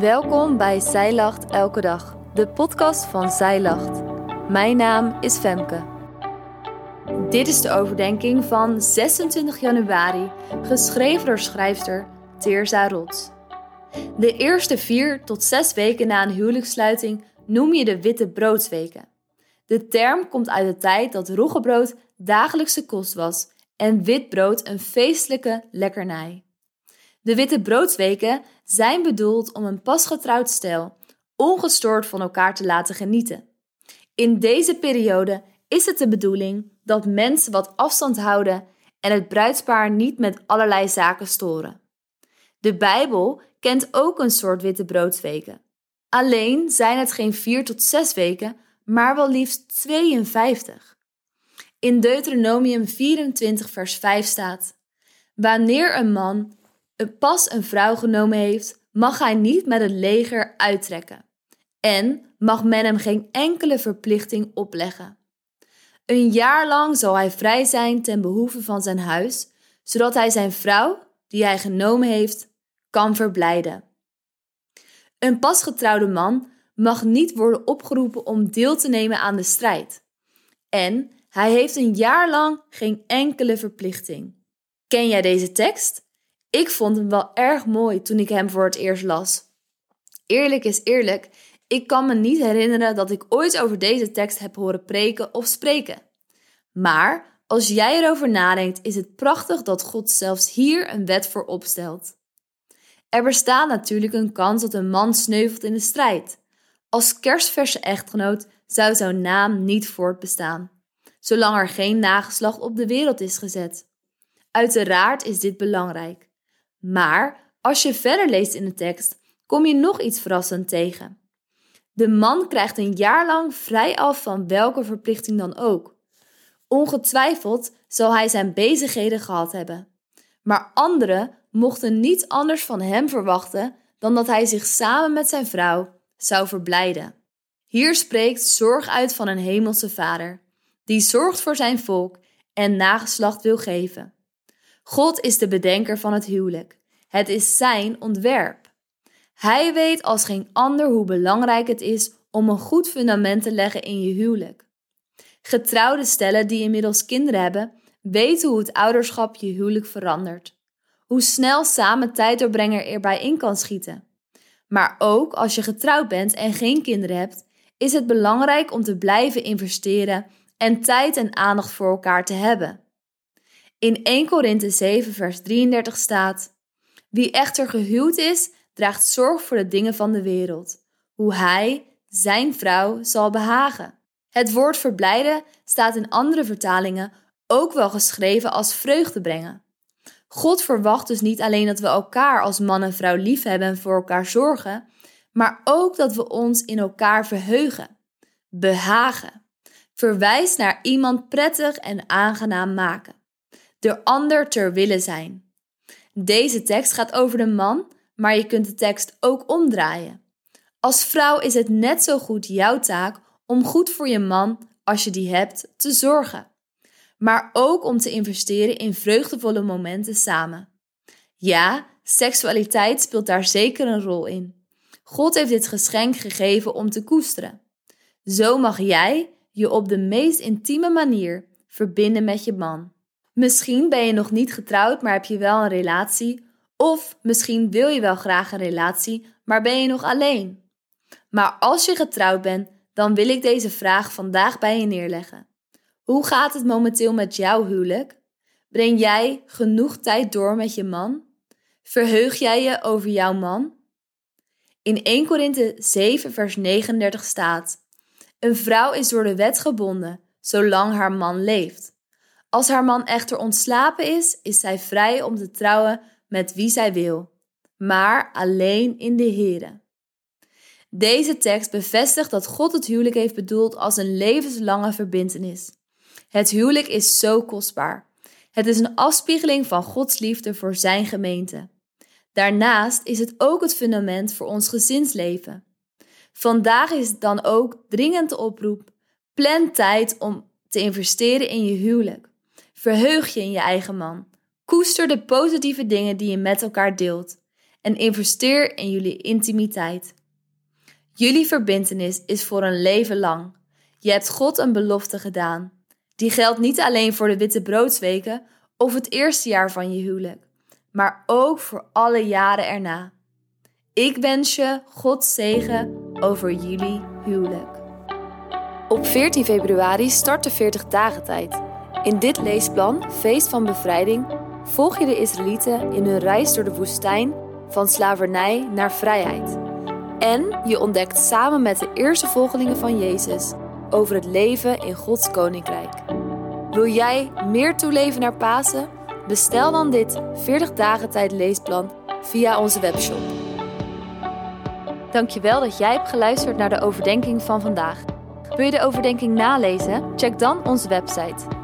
Welkom bij Zij Lacht Elke Dag, de podcast van Zij Lacht. Mijn naam is Femke. Dit is de overdenking van 26 januari, geschreven door schrijfster Tirza Rots. De eerste 4 tot 6 weken na een huwelijkssluiting noem je de witte broodsweken. De term komt uit de tijd dat roggebrood dagelijkse kost was en wit brood een feestelijke lekkernij. De witte broodsweken zijn bedoeld om een pasgetrouwd stel ongestoord van elkaar te laten genieten. In deze periode is het de bedoeling dat mensen wat afstand houden en het bruidspaar niet met allerlei zaken storen. De Bijbel kent ook een soort witte broodsweken. Alleen zijn het geen 4 tot 6 weken, maar wel liefst 52. In Deuteronomium 24 vers 5 staat: wanneer een man pas een vrouw genomen heeft, mag hij niet met het leger uittrekken en mag men hem geen enkele verplichting opleggen. Een jaar lang zal hij vrij zijn ten behoeve van zijn huis, zodat hij zijn vrouw, die hij genomen heeft, kan verblijden. Een pasgetrouwde man mag niet worden opgeroepen om deel te nemen aan de strijd. En hij heeft een jaar lang geen enkele verplichting. Ken jij deze tekst? Ik vond hem wel erg mooi toen ik hem voor het eerst las. Eerlijk is eerlijk, ik kan me niet herinneren dat ik ooit over deze tekst heb horen preken of spreken. Maar als jij erover nadenkt, is het prachtig dat God zelfs hier een wet voor opstelt. Er bestaat natuurlijk een kans dat een man sneuvelt in de strijd. Als kersverse echtgenoot zou zo'n naam niet voortbestaan, zolang er geen nageslacht op de wereld is gezet. Uiteraard is dit belangrijk. Maar als je verder leest in de tekst, kom je nog iets verrassends tegen. De man krijgt een jaar lang vrij af van welke verplichting dan ook. Ongetwijfeld zal hij zijn bezigheden gehad hebben. Maar anderen mochten niets anders van hem verwachten dan dat hij zich samen met zijn vrouw zou verblijden. Hier spreekt zorg uit van een hemelse vader, die zorgt voor zijn volk en nageslacht wil geven. God is de bedenker van het huwelijk. Het is zijn ontwerp. Hij weet als geen ander hoe belangrijk het is om een goed fundament te leggen in je huwelijk. Getrouwde stellen die inmiddels kinderen hebben, weten hoe het ouderschap je huwelijk verandert. Hoe snel samen tijd doorbrengen erbij in kan schieten. Maar ook als je getrouwd bent en geen kinderen hebt, is het belangrijk om te blijven investeren en tijd en aandacht voor elkaar te hebben. In 1 Korinthe 7 vers 33 staat: wie echter gehuwd is, draagt zorg voor de dingen van de wereld, hoe hij, zijn vrouw, zal behagen. Het woord verblijden staat in andere vertalingen ook wel geschreven als vreugde brengen. God verwacht dus niet alleen dat we elkaar als man en vrouw liefhebben en voor elkaar zorgen, maar ook dat we ons in elkaar verheugen, behagen. Verwijst naar iemand prettig en aangenaam maken. De ander ter wille zijn. Deze tekst gaat over de man, maar je kunt de tekst ook omdraaien. Als vrouw is het net zo goed jouw taak om goed voor je man, als je die hebt, te zorgen. Maar ook om te investeren in vreugdevolle momenten samen. Ja, seksualiteit speelt daar zeker een rol in. God heeft dit geschenk gegeven om te koesteren. Zo mag jij je op de meest intieme manier verbinden met je man. Misschien ben je nog niet getrouwd, maar heb je wel een relatie. Of misschien wil je wel graag een relatie, maar ben je nog alleen. Maar als je getrouwd bent, dan wil ik deze vraag vandaag bij je neerleggen. Hoe gaat het momenteel met jouw huwelijk? Breng jij genoeg tijd door met je man? Verheug jij je over jouw man? In 1 Korinthe 7 vers 39 staat: een vrouw is door de wet gebonden, zolang haar man leeft. Als haar man echter ontslapen is, is zij vrij om te trouwen met wie zij wil, maar alleen in de Here. Deze tekst bevestigt dat God het huwelijk heeft bedoeld als een levenslange verbintenis. Het huwelijk is zo kostbaar. Het is een afspiegeling van Gods liefde voor zijn gemeente. Daarnaast is het ook het fundament voor ons gezinsleven. Vandaag is het dan ook dringend de oproep: plan tijd om te investeren in je huwelijk. Verheug je in je eigen man. Koester de positieve dingen die je met elkaar deelt. en investeer in jullie intimiteit. Jullie verbintenis is voor een leven lang. Je hebt God een belofte gedaan. Die geldt niet alleen voor de wittebroodsweken of het eerste jaar van je huwelijk, maar ook voor alle jaren erna. Ik wens je Gods zegen over jullie huwelijk. Op 14 februari start de 40 dagen tijd. In dit leesplan, Feest van Bevrijding, volg je de Israëlieten in hun reis door de woestijn van slavernij naar vrijheid. En je ontdekt samen met de eerste volgelingen van Jezus over het leven in Gods Koninkrijk. Wil jij meer toeleven naar Pasen? Bestel dan dit 40 dagen tijd leesplan via onze webshop. Dankjewel dat jij hebt geluisterd naar de overdenking van vandaag. Wil je de overdenking nalezen? Check dan onze website.